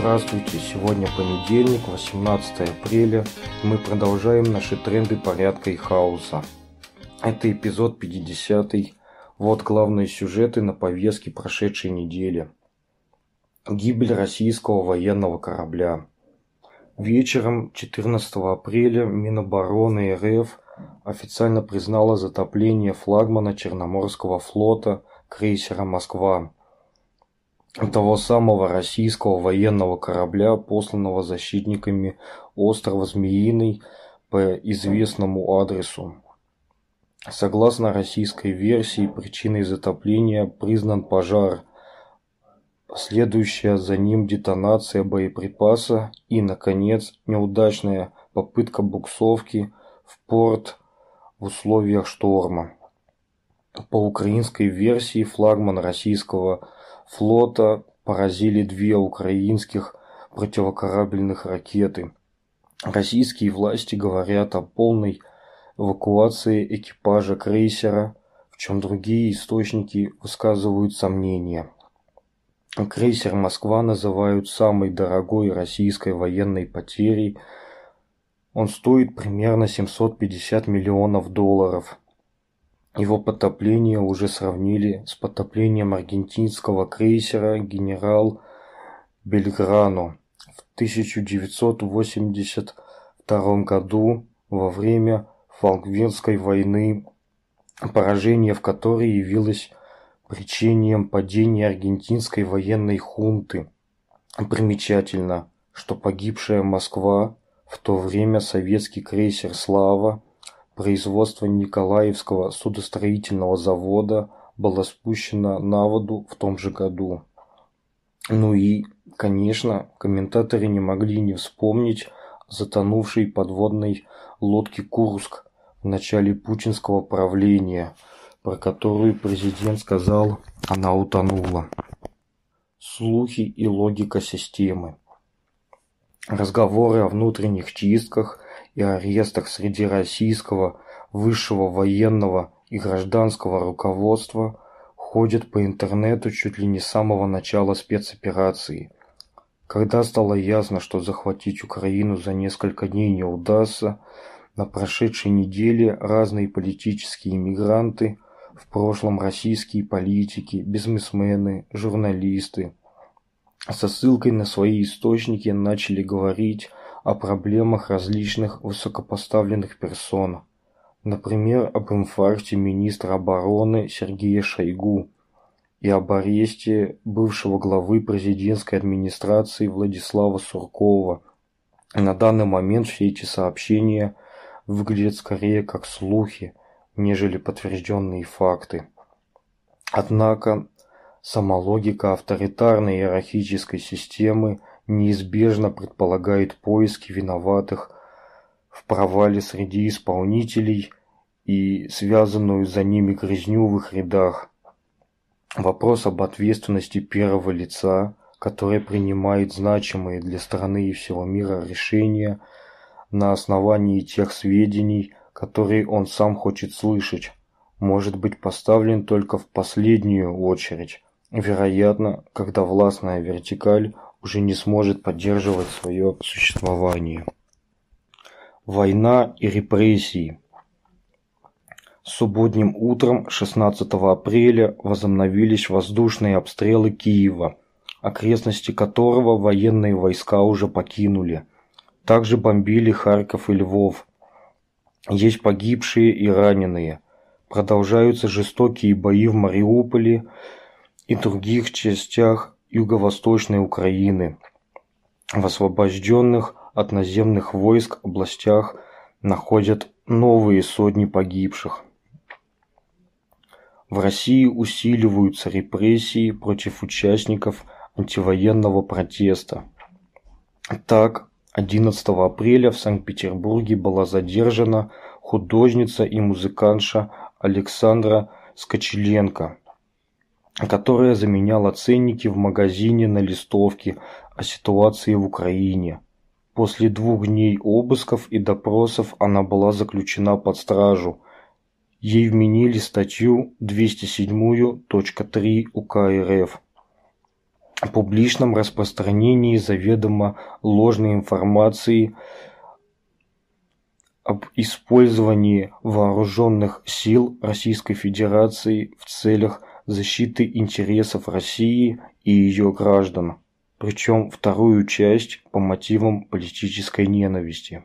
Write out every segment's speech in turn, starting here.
Здравствуйте! Сегодня понедельник, 18 апреля. Мы продолжаем наши тренды порядка и хаоса. Это эпизод 50. Вот главные сюжеты на повестке прошедшей недели. Гибель российского военного корабля. Вечером 14 апреля Минобороны РФ официально признала затопление флагмана Черноморского флота крейсера «Москва», того самого российского военного корабля, посланного защитниками острова Змеиный по известному адресу. Согласно российской версии, причиной затопления признан пожар, следующая за ним детонация боеприпаса и, наконец, неудачная попытка буксовки в порт в условиях шторма. По украинской версии, флагман российского флота поразили две украинских противокорабельных ракеты. Российские власти говорят о полной эвакуации экипажа крейсера, в чем другие источники высказывают сомнения. Крейсер «Москва» называют самой дорогой российской военной потерей. Он стоит примерно $750 миллионов. Его потопление уже сравнили с потоплением аргентинского крейсера «Генерал Бельграно» в 1982 году во время Фолклендской войны, поражение в которой явилось причиной падения аргентинской военной хунты. Примечательно, что погибшая «Москва», в то время советский крейсер «Слава», производство Николаевского судостроительного завода, было спущено на воду в том же году. Ну и, конечно, комментаторы не могли не вспомнить о затонувшей подводной лодке «Курск» в начале путинского правления, про которую президент сказал, она утонула. Слухи и логика системы. Разговоры о внутренних чистках и арестах среди российского высшего военного и гражданского руководства ходят по интернету чуть ли не с самого начала спецоперации. Когда стало ясно, что захватить Украину за несколько дней не удастся, на прошедшей неделе разные политические мигранты, в прошлом российские политики, бизнесмены, журналисты, со ссылкой на свои источники начали говорить о проблемах различных высокопоставленных персон. Например, об инфаркте министра обороны Сергея Шойгу и об аресте бывшего главы президентской администрации Владислава Суркова. На данный момент все эти сообщения выглядят скорее как слухи, нежели подтвержденные факты. Однако сама логика авторитарной иерархической системы неизбежно предполагает поиски виноватых в провале среди исполнителей и связанную за ними грязню в их рядах. Вопрос об ответственности первого лица, которое принимает значимые для страны и всего мира решения на основании тех сведений, которые он сам хочет слышать, может быть поставлен только в последнюю очередь, вероятно, когда властная вертикаль уже не сможет поддерживать свое существование. Война и репрессии. Субботним утром 16 апреля возобновились воздушные обстрелы Киева, окрестности которого военные войска уже покинули. Также бомбили Харьков и Львов. Есть погибшие и раненые. Продолжаются жестокие бои в Мариуполе и других частях Юго-восточной Украины, в освобожденных от наземных войск областях находят новые сотни погибших. В России усиливаются репрессии против участников антивоенного протеста. Так, 11 апреля в Санкт-Петербурге была задержана художница и музыкантша Александра Скочеленко, которая заменяла ценники в магазине на листовке о ситуации в Украине. После 2 дней обысков и допросов она была заключена под стражу. Ей вменили статью 207.3 УК РФ. публичном распространении заведомо ложной информации об использовании вооруженных сил Российской Федерации в целях защиты интересов России и ее граждан, причем вторую часть по мотивам политической ненависти.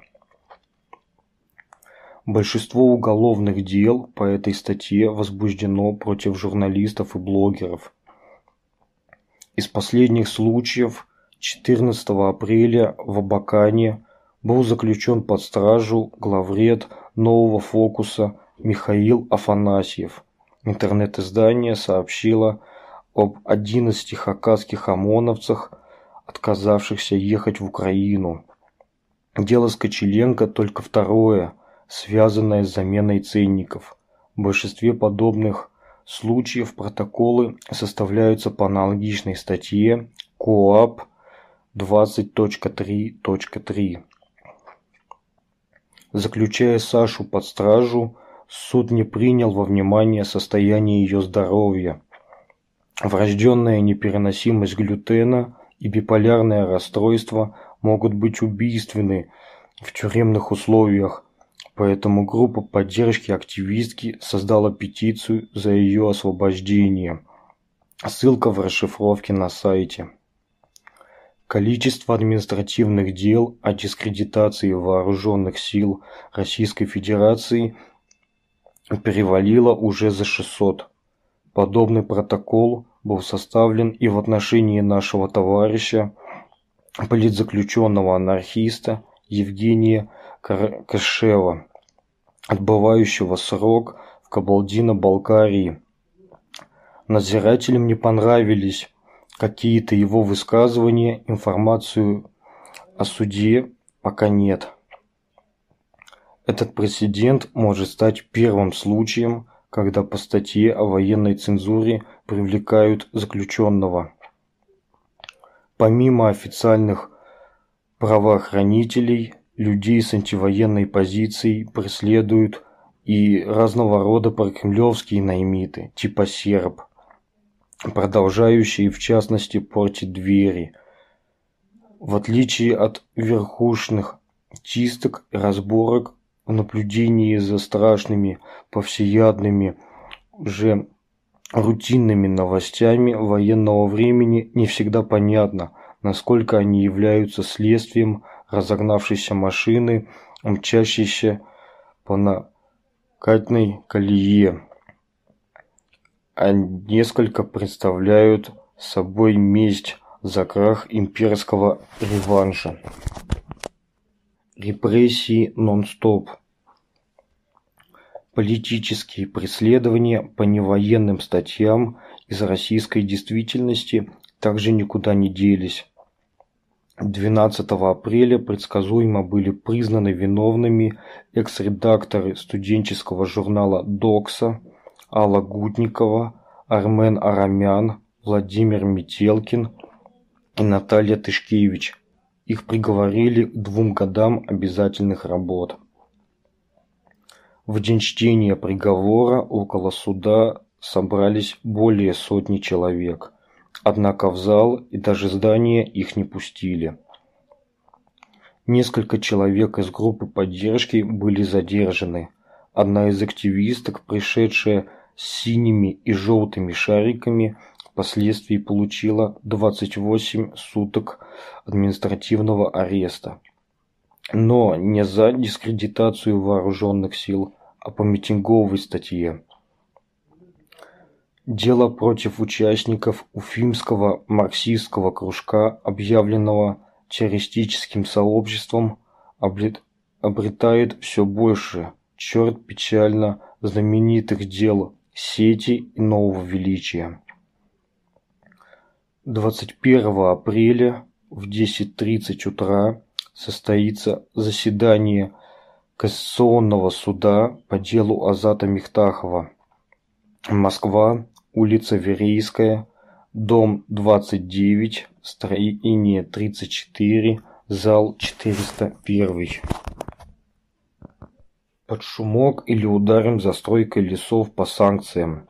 Большинство уголовных дел по этой статье возбуждено против журналистов и блогеров. Из последних случаев 14 апреля в Абакане был заключен под стражу главред «Нового фокуса» Михаил Афанасьев. Интернет-издание сообщило об 11 хакасских ОМОНовцах, отказавшихся ехать в Украину. Дело Скочеленко только второе, связанное с заменой ценников. В большинстве подобных случаев протоколы составляются по аналогичной статье КОАП 20.3.3. Заключая Сашу под стражу, суд не принял во внимание состояние ее здоровья. Врожденная непереносимость глютена и биполярное расстройство могут быть убийственны в тюремных условиях, поэтому группа поддержки активистки создала петицию за ее освобождение. Ссылка в расшифровке на сайте. Количество административных дел о дискредитации вооруженных сил Российской Федерации перевалило уже за 600. Подобный протокол был составлен и в отношении нашего товарища, политзаключенного анархиста Евгения Кашева, отбывающего срок в Кабалдино-Балкарии. Надзирателям не понравились какие-то его высказывания, информацию о суде пока нет. Этот прецедент может стать первым случаем, когда по статье о военной цензуре привлекают заключенного. Помимо официальных правоохранителей, людей с антивоенной позицией преследуют и разного рода прокремлевские наймиты, типа серб, продолжающие в частности портить двери. В отличие от верхушных чисток и разборок, в наблюдении за страшными, повсеядными, уже рутинными новостями военного времени не всегда понятно, насколько они являются следствием разогнавшейся машины, мчащейся по накатной колее, а несколько представляют собой месть за крах имперского реванша. Репрессии нон-стоп. Политические преследования по невоенным статьям из российской действительности также никуда не делись. 12 апреля предсказуемо были признаны виновными экс-редакторы студенческого журнала «Докса» Алла Гудникова, Армен Арамян, Владимир Метелкин и Наталья Тышкевич. Их приговорили к 2 годам обязательных работ. В день чтения приговора около суда собрались более сотни человек. Однако в зал и даже здание их не пустили. Несколько человек из группы поддержки были задержаны. Одна из активисток, пришедшая с синими и желтыми шариками, впоследствии получила 28 суток административного ареста. Но не за дискредитацию вооруженных сил, а по митинговой статье. Дело против участников Уфимского марксистского кружка, объявленного террористическим сообществом, обретает все больше, черт печально, знаменитых дел «Сети и нового величия». 21 апреля в 10:30 утра состоится заседание Кассационного суда по делу Азата Михтахова. Москва, улица Верейская, дом 29, строение 34, зал 401. Под шумок или ударим за стройкой лесов по санкциям.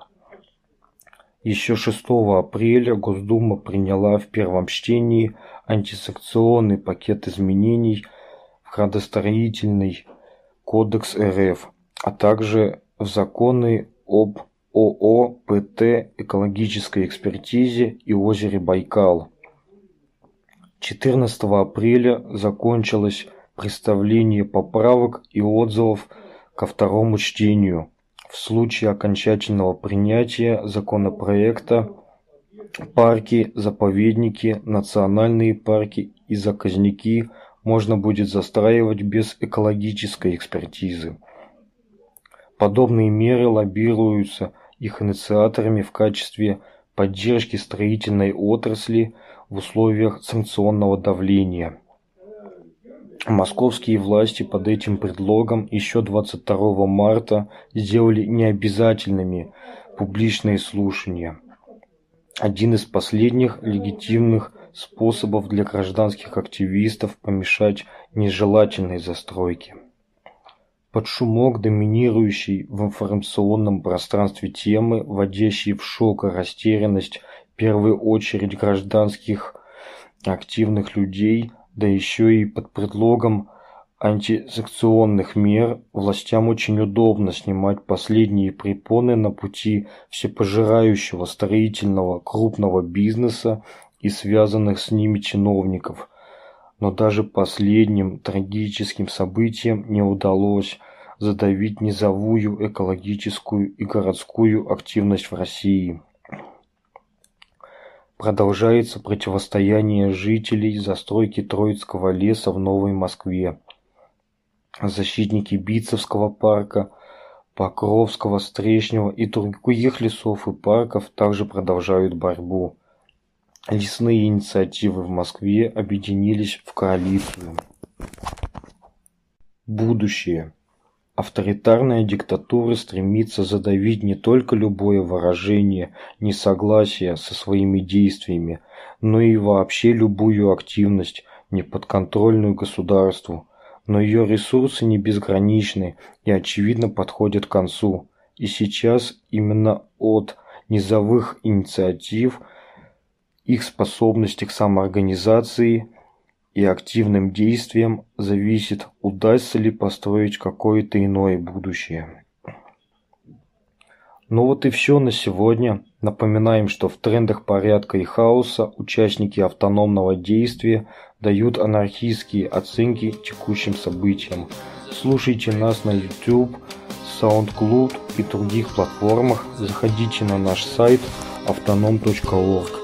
Еще 6 апреля Госдума приняла в первом чтении антисанкционный пакет изменений в Градостроительный кодекс РФ, а также в законы об ООО «ПТ» экологической экспертизе и озере Байкал. 14 апреля закончилось представление поправок и отзывов ко второму чтению. В случае окончательного принятия законопроекта парки, заповедники, национальные парки и заказники можно будет застраивать без экологической экспертизы. Подобные меры лоббируются их инициаторами в качестве поддержки строительной отрасли в условиях санкционного давления. Московские власти под этим предлогом еще 22 марта сделали необязательными публичные слушания. Один из последних легитимных способов для гражданских активистов помешать нежелательной застройке. Под шумок доминирующей в информационном пространстве темы, вводящей в шок и растерянность в первую очередь гражданских активных людей, да еще и под предлогом антисанкционных мер, властям очень удобно снимать последние препоны на пути всепожирающего строительного крупного бизнеса и связанных с ними чиновников. Но даже последним трагическим событиям не удалось задавить низовую экологическую и городскую активность в России. Продолжается противостояние жителей застройки Троицкого леса в Новой Москве. Защитники Битцевского парка, Покровского, Стрешнего и других лесов и парков также продолжают борьбу. Лесные инициативы в Москве объединились в коалицию. Будущее. Авторитарная диктатура стремится задавить не только любое выражение несогласия со своими действиями, но и вообще любую активность, неподконтрольную государству. Но ее ресурсы не безграничны и, очевидно, подходят к концу. И сейчас именно от низовых инициатив, их способности к самоорганизации и активным действием зависит, удастся ли построить какое-то иное будущее. Ну вот и все на сегодня. Напоминаем, что в трендах порядка и хаоса участники автономного действия дают анархистские оценки текущим событиям. Слушайте нас на YouTube, SoundCloud и других платформах. Заходите на наш сайт autonom.org.